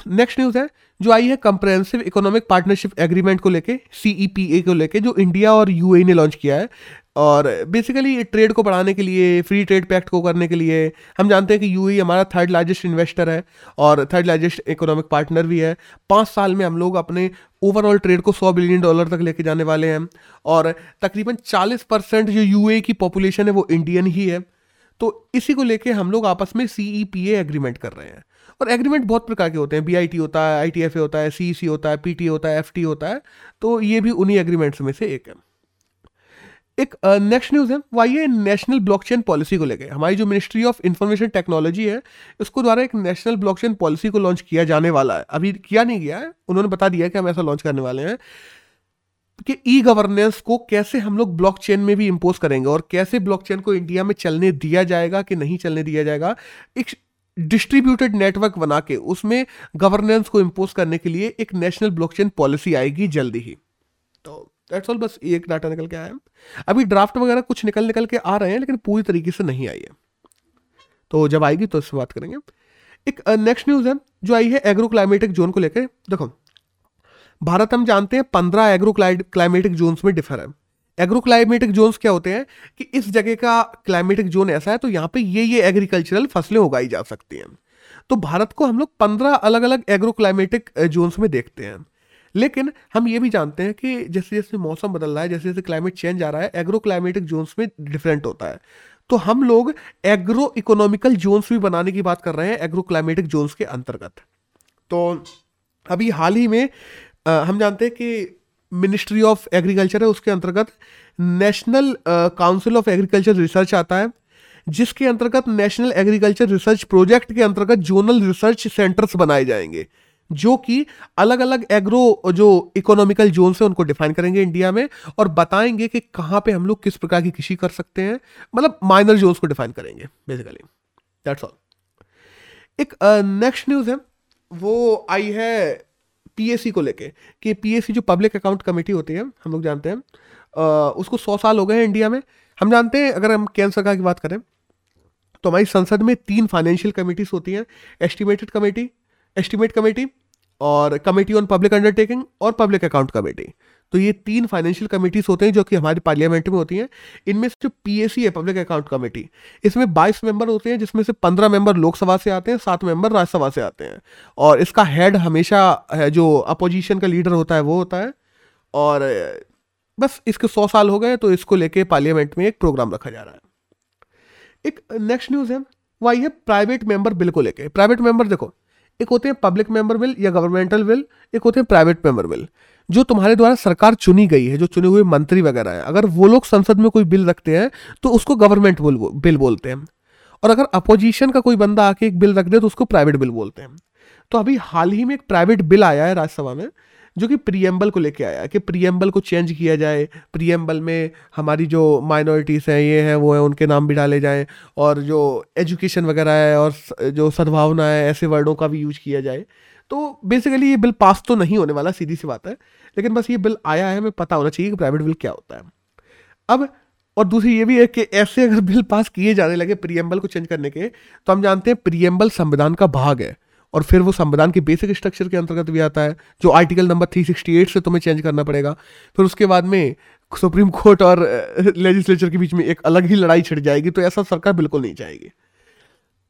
नेक्स्ट न्यूज़ है जो आई है कंप्रेहेंसिव इकोनॉमिक पार्टनरशिप एग्रीमेंट को लेके, CEPA को लेके, जो इंडिया और UAE ने लॉन्च किया है। और बेसिकली ट्रेड को बढ़ाने के लिए, फ्री ट्रेड पैक्ट को करने के लिए, हम जानते हैं कि UAE हमारा 3rd लार्जेस्ट इन्वेस्टर है और 3rd लार्जेस्ट इकोनॉमिक पार्टनर भी है। 5 साल में हम लोग अपने ओवरऑल ट्रेड को $100 बिलियन तक लेके जाने वाले हैं, और तकरीबन 40% जो UAE की पॉपुलेशन है वो इंडियन ही है। तो इसी को लेके हम लोग आपस में CEPA एग्रीमेंट कर रहे हैं। और एग्रीमेंट बहुत प्रकार के होते हैं, BIT होता है, ITFA होता है, CEC होता है, PT होता है, FT होता है। तो ये भी उन्हीं एग्रीमेंट्स में से एक है। एक नेक्स्ट न्यूज़ है वो ये नेशनल ब्लॉकचेन पॉलिसी को लेके। हमारी जो मिनिस्ट्री ऑफ इंफॉर्मेशन टेक्नोलॉजी है उसको द्वारा एक नेशनल ब्लॉकचेन पॉलिसी को लॉन्च किया जाने वाला है। अभी किया नहीं गया है, उन्होंने बता दिया कि हम ऐसा लॉन्च करने वाले हैं। कि ई गवर्नेंस को कैसे हम लोग ब्लॉकचेन में भी इंपोज करेंगे और कैसे ब्लॉकचेन को इंडिया में चलने दिया जाएगा कि नहीं चलने दिया जाएगा, एक डिस्ट्रीब्यूटेड नेटवर्क बना के उसमें गवर्नेंस को इंपोज करने के लिए एक नेशनल ब्लॉकचेन पॉलिसी आएगी जल्दी ही। तो दैट्स ऑल, बस एक डाटा निकल के आया है। अभी ड्राफ्ट वगैरह कुछ निकल के आ रहे हैं लेकिन पूरी तरीके से नहीं आई है, तो जब आएगी तो इससे बात करेंगे। एक नेक्स्ट न्यूज़ है जो आई है एग्रो क्लाइमेटिक जोन को लेकर। देखो भारत हम जानते हैं 15 एग्रो क्लाइमेटिक जोन्स में डिफर है। एग्रो क्लाइमेटिक जोन्स क्या होते हैं कि इस जगह का क्लाइमेटिक जोन ऐसा है तो यहाँ पे ये एग्रीकल्चरल फसलें उगाई जा सकती हैं। तो भारत को हम लोग 15 अलग अलग एग्रो क्लाइमेटिक जोन्स में देखते हैं, लेकिन हम ये भी जानते हैं कि जैसे जैसे मौसम बदल रहा है, जैसे जैसे क्लाइमेट चेंज आ रहा है, एग्रो क्लाइमेटिक जोन्स में डिफरेंट होता है। तो हम लोग एग्रो इकोनॉमिकल जोन्स भी बनाने की बात कर रहे हैं एग्रो क्लाइमेटिक जोन्स के अंतर्गत। तो अभी हाल ही में हम जानते हैं कि मिनिस्ट्री ऑफ एग्रीकल्चर है, उसके अंतर्गत national council of agriculture research आता है, जिसके अंतर्गत नेशनल एग्रीकल्चर रिसर्च प्रोजेक्ट के अंतर्गत जोनल रिसर्च सेंटर्स बनाए जाएंगे जो कि अलग अलग एग्रो जो इकोनॉमिकल जोन से उनको डिफाइन करेंगे इंडिया में और बताएंगे कि कहाँ पे हम लोग किस प्रकार की कृषि कर सकते हैं, मतलब माइनर जोन्स को डिफाइन करेंगे बेसिकली। That's all. एक नेक्स्ट न्यूज़ है वो आई है पीएसी को लेके कि पीएसी जो पब्लिक अकाउंट कमेटी होती है हम लोग जानते हैं उसको 100 साल हो गए हैं इंडिया में। हम जानते हैं अगर हम केंद्र सरकार की बात करें तो हमारी संसद में 3 फाइनेंशियल कमेटीज होती हैं, एस्टिमेट कमेटी और कमेटी ऑन पब्लिक अंडरटेकिंग और पब्लिक अकाउंट कमेटी। तो ये 3 फाइनेंशियल कमेटीज होते हैं जो कि हमारे पार्लियामेंट में होती हैं। इनमें से जो पीएसी है पब्लिक अकाउंट कमेटी, इसमें 22 मेंबर होते हैं जिसमें से 15 मेंबर लोकसभा से आते हैं, 7 मेंबर राज्यसभा से आते हैं और इसका हेड हमेशा है जो अपोजिशन का लीडर होता है वो होता है। और बस इसके 100 साल हो गए तो इसको लेके पार्लियामेंट में एक प्रोग्राम रखा जा रहा है। एक नेक्स्ट न्यूज़ है वो आई है प्राइवेट मेंबर बिल को लेके। प्राइवेट मेंबर देखो एक होते हैं पब्लिक मेंबर बिल या गवर्नमेंटल बिल, एक होते हैं प्राइवेट मेंबर बिल। जो तुम्हारे द्वारा सरकार चुनी गई है, जो चुने हुए मंत्री वगैरह है, अगर वो लोग संसद में कोई बिल रखते हैं तो उसको गवर्नमेंट बिल बोलते हैं और अगर अपोजिशन का कोई बंदा आके एक बिल रख दे तो उसको प्राइवेट बिल बोलते हैं। तो अभी हाल ही में एक प्राइवेट बिल आया है राज्यसभा में जो कि प्रीएम्बल को लेके आया है कि प्रीएम्बल को चेंज किया जाए, प्रीएम्बल में हमारी जो माइनॉरिटीज़ हैं ये हैं वो हैं उनके नाम भी डाले जाएं और जो एजुकेशन वगैरह है और जो सद्भावना है ऐसे वर्डों का भी यूज किया जाए। तो बेसिकली ये बिल पास तो नहीं होने वाला, सीधी सी बात है, लेकिन बस ये बिल आया है, हमें पता होना चाहिए कि प्राइवेट बिल क्या होता है। अब और दूसरी ये भी है कि ऐसे अगर बिल पास किए जाने लगे प्रीएम्बल को चेंज करने के, तो हम जानते हैं प्रीएम्बल संविधान का भाग है और फिर वो संविधान के बेसिक स्ट्रक्चर के अंतर्गत भी आता है जो आर्टिकल नंबर 368 से तुम्हें चेंज करना पड़ेगा। फिर उसके बाद में सुप्रीम कोर्ट और लेजिस्लेचर के बीच में एक अलग ही लड़ाई छिड़ जाएगी, तो ऐसा सरकार बिल्कुल नहीं चाहेगी।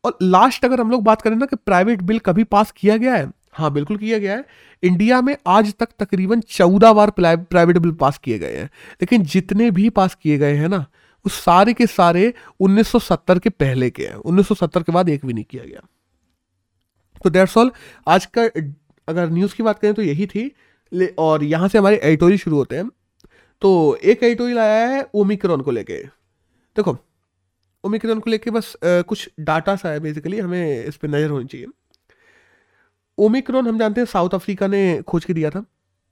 और लास्ट अगर हम लोग बात करें ना कि प्राइवेट बिल कभी पास किया गया है, हाँ बिल्कुल किया गया है। इंडिया में आज तक तकरीबन 14 बार प्राइवेट बिल पास किए गए हैं, लेकिन जितने भी पास किए गए हैं ना वो सारे के सारे 1970 के पहले के हैं, 1970 के बाद एक भी नहीं किया गया। तो दैट्स ऑल, आज का अगर न्यूज़ की बात करें तो यही थी और यहाँ से हमारे एडिटोरियल शुरू होते हैं। तो एक एडिटोरियल आया है ओमिक्रॉन को लेके। देखो ओमिक्रॉन को लेके बस कुछ डाटा सा है बेसिकली, हमें इस पर नज़र होनी चाहिए। ओमिक्रॉन हम जानते हैं साउथ अफ्रीका ने खोज के दिया था।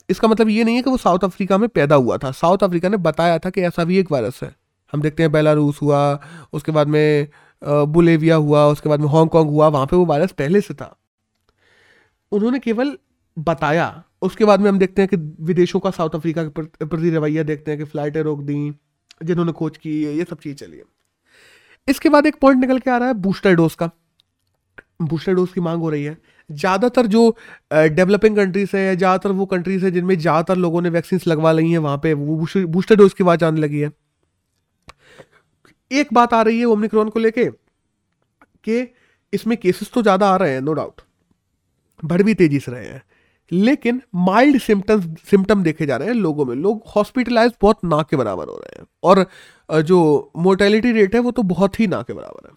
इसका मतलब ये नहीं है कि वो साउथ अफ्रीका में पैदा हुआ था, साउथ अफ्रीका ने बताया था कि ऐसा भी एक वायरस है। हम देखते हैं बेलारूस हुआ, उसके बाद में बुलेविया हुआ, उसके बाद में हांगकांग हुआ, वहाँ पे वो वायरस पहले से था, उन्होंने केवल बताया। उसके बाद में हम देखते हैं कि विदेशों का साउथ अफ्रीका के प्रति रवैया देखते हैं कि फ्लाइटें रोक दी जिन्होंने खोज की, ये सब चीज़ चली है। इसके बाद एक पॉइंट निकल के आ रहा है बूस्टर डोज का। बूस्टर डोज की मांग हो रही है। ज़्यादातर जो डेवलपिंग कंट्रीज़ है, ज़्यादातर वो कंट्रीज़ है जिनमें ज़्यादातर लोगों ने वैक्सीन लगवा ली हैं, वहाँ पे वो बूस्टर डोज की बात आने लगी है। एक बात आ रही है ओमिक्रॉन को लेके कि इसमें केसेस तो ज़्यादा आ रहे हैं, नो डाउट बढ़ भी तेज़ी से रहे हैं, लेकिन माइल्ड सिम्टम देखे जा रहे हैं लोगों में। लोग हॉस्पिटलाइज बहुत ना के बराबर हो रहे हैं और जो मोर्टेलिटी रेट है वो तो बहुत ही ना के बराबर है।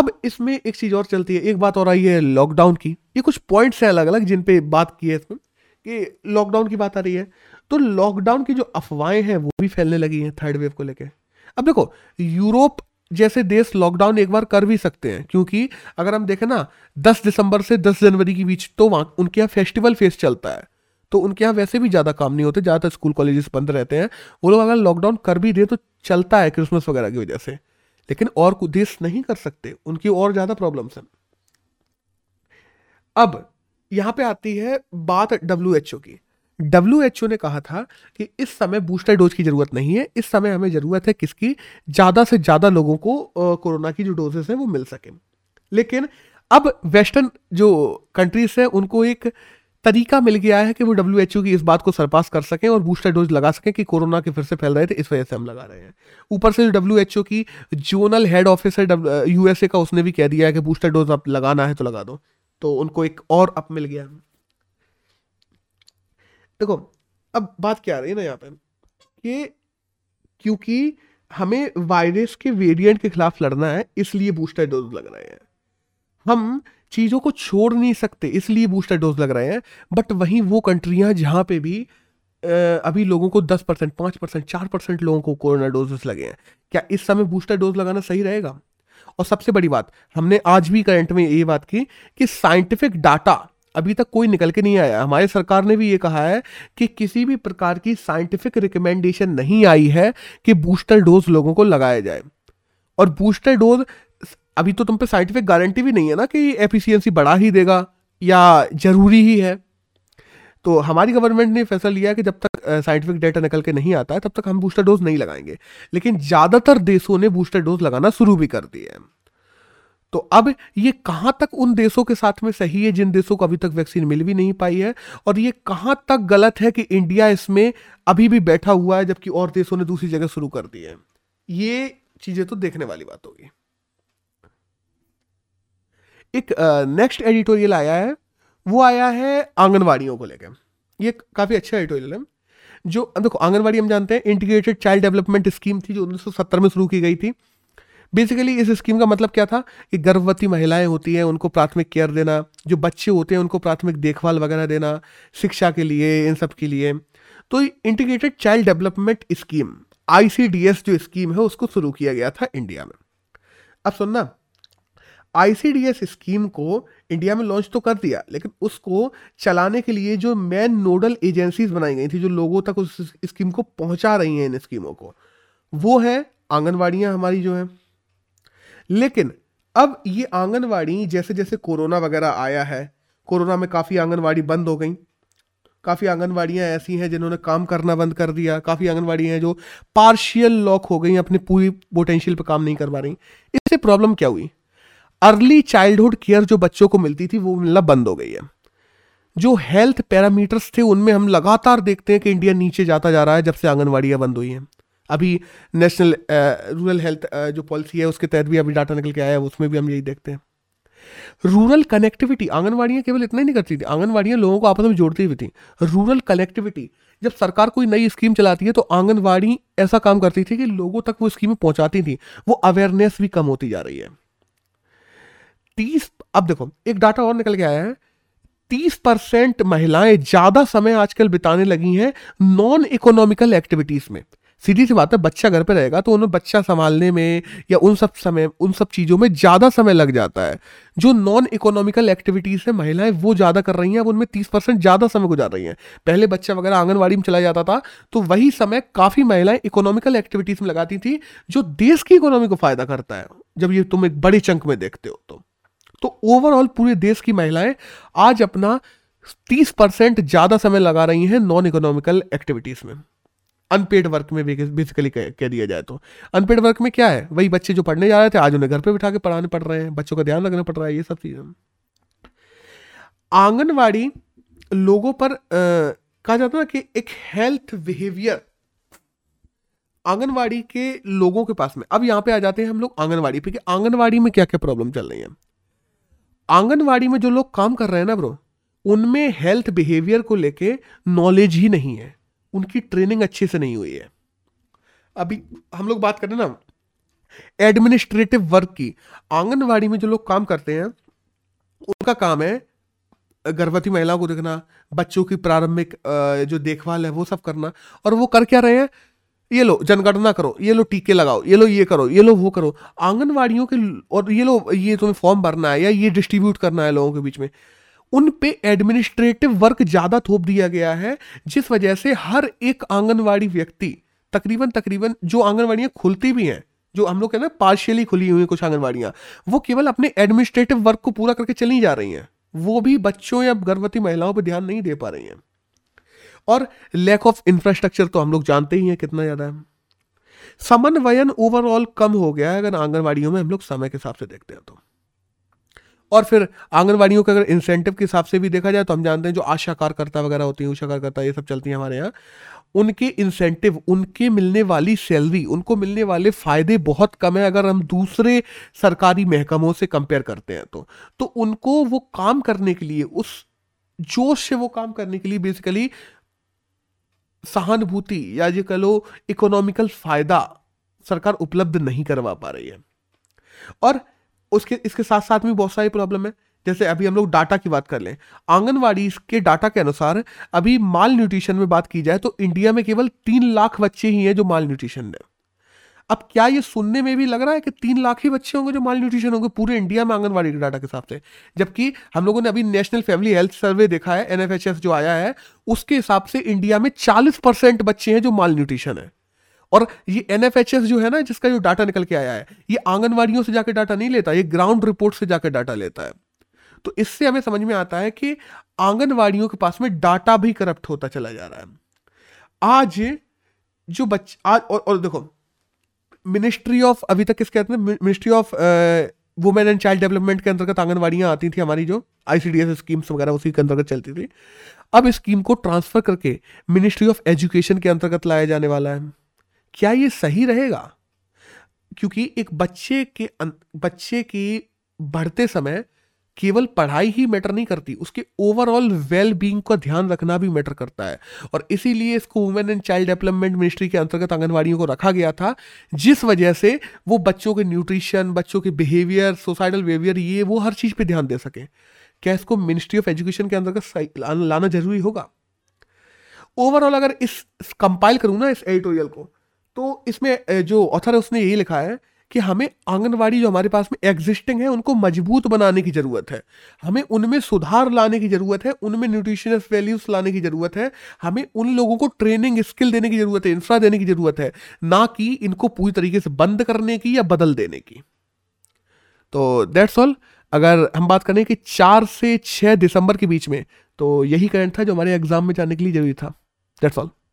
अब इसमें एक चीज़ और चलती है, एक बात और आई है लॉकडाउन की। ये कुछ पॉइंट्स हैं अलग अलग जिन पे बात की है इसमें कि लॉकडाउन की बात आ रही है। तो लॉकडाउन की जो अफवाहें हैं वो भी फैलने लगी हैं थर्ड वेव को लेके। अब देखो यूरोप जैसे देश लॉकडाउन एक बार कर भी सकते हैं, क्योंकि अगर हम देखें ना 10 दिसंबर से 10 जनवरी के बीच तो वहाँ उनके यहाँ फेस्टिवल फेस चलता है, तो उनके यहाँ वैसे भी ज़्यादा काम नहीं होते, ज़्यादातर स्कूल कॉलेजेस बंद रहते हैं। वो लोग अगर लॉकडाउन कर भी दे तो चलता है क्रिसमस वगैरह की वजह से, लेकिन और देश नहीं कर सकते, उनकी और ज़्यादा प्रॉब्लम्स हैं। अब यहाँ पे आती है बात WHO की। WHO ने कहा था कि इस समय बूस्टर डोज की ज़रूरत नहीं है, इस समय हमें ज़रूरत है किसकी, ज़्यादा से ज़्यादा लोगों को कोरोना की जो डोजेस हैं वो मिल सके। लेकिन अब वेस्टर्न जो कंट्रीज हैं उनको एक तरीका मिल गया है कि वो WHO की इस बात को सरपास कर सकें और बूस्टर डोज लगा सकें कि कोरोना के फिर से फैल रहे थे, इस वजह से हम लगा रहे हैं। ऊपर से WHO की जोनल हेड ऑफिसर USA का, उसने भी कह दिया है कि बूस्टर डोज आप लगाना है तो लगा दो, तो उनको एक और अप मिल गया। देखो अब बात क्या आ रही है ना यहाँ पे कि क्योंकि हमें वायरस के वेरिएंट के खिलाफ लड़ना है इसलिए बूस्टर डोज लग रहे हैं, हम चीज़ों को छोड़ नहीं सकते इसलिए बूस्टर डोज लग रहे हैं। बट वहीं वो कंट्रियां जहाँ पे भी अभी लोगों को 10%, 5%, 4% लोगों को कोरोना डोजेस लगे हैं, क्या इस समय बूस्टर डोज लगाना सही रहेगा? और सबसे बड़ी बात, हमने आज भी करंट में ये बात की कि साइंटिफिक डाटा अभी तक कोई निकल के नहीं आया। हमारी सरकार ने भी ये कहा है कि किसी भी प्रकार की साइंटिफिक रिकमेंडेशन नहीं आई है कि बूस्टर डोज लोगों को लगाया जाए। और बूस्टर डोज अभी तो तुम पे साइंटिफिक गारंटी भी नहीं है ना कि एफिशिएंसी बढ़ा ही देगा या जरूरी ही है। तो हमारी गवर्नमेंट ने फैसला लिया कि जब तक साइंटिफिक डेटा निकल के नहीं आता है तब तक हम बूस्टर डोज नहीं लगाएंगे। लेकिन ज़्यादातर देशों ने बूस्टर डोज लगाना शुरू भी कर दिया है। तो अब ये कहाँ तक उन देशों के साथ में सही है जिन देशों को अभी तक वैक्सीन मिल भी नहीं पाई है, और ये कहाँ तक गलत है कि इंडिया इसमें अभी भी बैठा हुआ है जबकि और देशों ने दूसरी जगह शुरू कर दी है। ये चीज़ें तो देखने वाली बात होगी। एक नेक्स्ट एडिटोरियल आया है, वो आया है आंगनवाड़ियों को लेकर। ये काफ़ी अच्छा एडिटोरियल है। जो देखो आंगनवाड़ी हम जानते हैं इंटीग्रेटेड चाइल्ड डेवलपमेंट स्कीम थी जो 1970 में शुरू की गई थी। बेसिकली इस स्कीम का मतलब क्या था कि गर्भवती महिलाएं होती हैं उनको प्राथमिक केयर देना, जो बच्चे होते हैं उनको प्राथमिक देखभाल वगैरह देना, शिक्षा के लिए, इन सब के लिए। तो integrated child development scheme ICDS जो स्कीम है उसको शुरू किया गया था इंडिया में। अब सुनना, ICDS स्कीम को इंडिया में लॉन्च तो कर दिया, लेकिन उसको चलाने के लिए जो मेन नोडल एजेंसीज बनाई गई थी जो लोगों तक उस स्कीम को पहुंचा रही हैं इन स्कीमों को, वो है आंगनवाड़ियां हमारी जो हैं। लेकिन अब ये आंगनवाड़ी जैसे जैसे कोरोना वगैरह आया है, कोरोना में काफ़ी आंगनवाड़ी बंद हो गई, काफ़ी आंगनवाड़ियाँ ऐसी हैं जिन्होंने काम करना बंद कर दिया, काफ़ी आंगनवाड़ियाँ हैं जो पार्शियल लॉक हो गई, अपने पूरी पोटेंशियल पर काम नहीं कर पा रही। इससे प्रॉब्लम क्या हुई, अर्ली चाइल्डहुड केयर जो बच्चों को मिलती थी वो मिलना बंद हो गई है। जो हेल्थ पैरामीटर्स थे उनमें हम लगातार देखते हैं कि इंडिया नीचे जाता जा रहा है जब से आंगनवाड़ियाँ बंद हुई हैं। अभी नेशनल रूरल हेल्थ जो पॉलिसी है उसके तहत भी अभी डाटा निकल के आया है, उसमें भी हम यही देखते हैं। रूरल कनेक्टिविटी, आंगनवाड़ियाँ केवल इतना ही नहीं करती थी, आंगनवाड़ियाँ लोगों को आपस में जोड़ती भी थी। रूरल कनेक्टिविटी, जब सरकार कोई नई स्कीम चलाती है तो आंगनवाड़ी ऐसा काम करती थी कि लोगों तक वो स्कीमें पहुँचाती थी, वो अवेयरनेस भी कम होती जा रही है। 30, अब देखो एक डाटा और निकल के आया है, 30% महिलाएं ज़्यादा समय आजकल बिताने लगी हैं नॉन इकोनॉमिकल एक्टिविटीज़ में। सीधी सी बात है, बच्चा घर पे रहेगा तो उन्हें बच्चा संभालने में या उन सब चीज़ों में ज़्यादा समय लग जाता है। जो नॉन इकोनॉमिकल एक्टिविटीज़ है महिलाएं वो ज़्यादा कर रही हैं, अब उनमें 30% ज़्यादा समय गुजार रही हैं। पहले बच्चा वगैरह आंगनवाड़ी में चला जाता था तो वही समय काफ़ी महिलाएं इकोनॉमिकल एक्टिविटीज़ में लगाती थी जो देश की इकोनॉमी को फ़ायदा करता है। जब ये तुम एक बड़े चंक में देखते हो तो ओवरऑल पूरे देश की महिलाएं आज अपना 30% ज़्यादा समय लगा रही हैं नॉन इकोनॉमिकल एक्टिविटीज़ में। अनपेड वर्क में बेसिकली कह दिया जाए तो अनपेड वर्क में क्या है, वही बच्चे जो पढ़ने जा रहे थे आज उन्हें घर पे बिठा के पढ़ाने पड़ रहे हैं, बच्चों का ध्यान रखना पड़ रहा है, ये सब चीज़ें। आंगनवाड़ी लोगों पर कहा जाता है कि एक हेल्थ बिहेवियर आंगनवाड़ी के लोगों के पास में। अब यहाँ पे आ जाते हैं हम लोग आंगनवाड़ी पे कि आंगनवाड़ी में क्या क्या प्रॉब्लम चल रही है। आंगनवाड़ी में जो लोग काम कर रहे हैं ना ब्रो, उनमें हेल्थ बिहेवियर को लेके नॉलेज ही नहीं है, उनकी ट्रेनिंग अच्छे से नहीं हुई है। अभी हम लोग बात करें ना एडमिनिस्ट्रेटिव वर्क की, आंगनवाड़ी में जो लोग काम करते हैं उनका काम है गर्भवती महिलाओं को देखना, बच्चों की प्रारंभिक जो देखभाल है वो सब करना। और वो कर क्या रहे हैं, ये लो जनगणना करो, ये लो टीके लगाओ, ये लो ये करो, ये लो वो करो। आंगनवाड़ियों के और ये लो ये तुम्हें फॉर्म भरना है या ये डिस्ट्रीब्यूट करना है लोगों के बीच में, उन पे एडमिनिस्ट्रेटिव वर्क ज़्यादा थोप दिया गया है, जिस वजह से हर एक आंगनवाड़ी व्यक्ति तकरीबन जो आंगनवाड़ियाँ खुलती भी हैं, जो हम लोग कहते हैं पार्शियली खुली हुई कुछ आंगनवाड़ियाँ, वो केवल अपने एडमिनिस्ट्रेटिव वर्क को पूरा करके चली जा रही हैं, वो भी बच्चों या गर्भवती महिलाओं पर ध्यान नहीं दे पा रही हैं। और लैक ऑफ इंफ्रास्ट्रक्चर तो हम लोग जानते ही हैं कितना ज़्यादा है। समन्वयन ओवरऑल कम हो गया है अगर आंगनवाड़ियों में हम लोग समय के हिसाब से देखते हैं तो। और फिर आंगनवाड़ियों के अगर इंसेंटिव के हिसाब से भी देखा जाए तो हम जानते हैं जो आशा कार्यकर्ता वगैरह होती है, उषा कार्यकर्ता, ये सब चलती है हमारे यहाँ, उनके इंसेंटिव, उनके मिलने वाली सैलरी, उनको मिलने वाले फ़ायदे बहुत कम है अगर हम दूसरे सरकारी महकमों से कंपेयर करते हैं तो उनको वो काम करने के लिए, उस जोश से वो काम करने के लिए बेसिकली सहानुभूति या जो कह लो इकोनॉमिकल फायदा सरकार उपलब्ध नहीं करवा पा रही है। और उसके इसके साथ साथ में बहुत सारी प्रॉब्लम है। जैसे अभी हम लोग डाटा की बात कर लें, आंगनवाड़ी के डाटा के अनुसार अभी माल न्यूट्रिशन में बात की जाए तो इंडिया में केवल 3 लाख बच्चे ही हैं जो माल न्यूट्रिशन है। अब क्या ये सुनने में भी लग रहा है कि 3 लाख ही बच्चे होंगे जो माल न्यूट्रिशन होंगे पूरे इंडिया में आंगनवाड़ी के डाटा के हिसाब से, जबकि हम लोगों ने अभी नेशनल फैमिली हेल्थ सर्वे देखा है, NFHS जो आया है, उसके हिसाब से इंडिया में 40% बच्चे हैं जो माल न्यूट्रिशन है। और ये NFHS जो है ना, जिसका जो डाटा निकल के आया है, ये आंगनवाड़ियों से जाकर डाटा नहीं लेता, ये ग्राउंड रिपोर्ट से जाकर डाटा लेता है। तो इससे हमें समझ में आता है कि आंगनवाड़ियों के पास में डाटा भी करप्ट होता चला जा रहा है। आज जो बच्चे और देखो, मिनिस्ट्री ऑफ, अभी तक किसके अंतर्गत, ministry of women and child development के अंतर्गत आंगनवाड़ियाँ आती थी हमारी, जो ICDS स्कीम्स वगैरह उसी के अंतर्गत चलती थी। अब इस स्कीम को ट्रांसफर करके मिनिस्ट्री ऑफ एजुकेशन के अंतर्गत लाया जाने वाला है। क्या ये सही रहेगा? क्योंकि एक बच्चे की बढ़ते समय केवल पढ़ाई ही मैटर नहीं करती, उसके ओवरऑल वेलबींग का ध्यान रखना भी मैटर करता है। और इसीलिए इसको women and child development ministry के अंतर्गत आंगनवाड़ियों को रखा गया था, जिस वजह से वो बच्चों के न्यूट्रिशन, बच्चों के बिहेवियर, सोसाइटल बिहेवियर, ये वो हर चीज़ पे ध्यान दे सके। क्या इसको मिनिस्ट्री ऑफ एजुकेशन के अंतर्गत लाना जरूरी होगा? ओवरऑल अगर इस कंपाइल करूँ ना इस एडिटोरियल को, तो इसमें जो ऑथर है उसने यही लिखा है कि हमें आंगनवाड़ी जो हमारे पास में एग्जिस्टिंग है उनको मजबूत बनाने की ज़रूरत है, हमें उनमें सुधार लाने की ज़रूरत है, उनमें न्यूट्रिशनस वैल्यूज़ लाने की ज़रूरत है, हमें उन लोगों को ट्रेनिंग स्किल देने की ज़रूरत है, इंफ्रा देने की ज़रूरत है, ना कि इनको पूरी तरीके से बंद करने की या बदल देने की। तो दैट्स ऑल। अगर हम बात करें कि 4 से 6 दिसंबर के बीच में, तो यही करंट था जो हमारे एग्ज़ाम में जाने के लिए ज़रूरी था। That's all.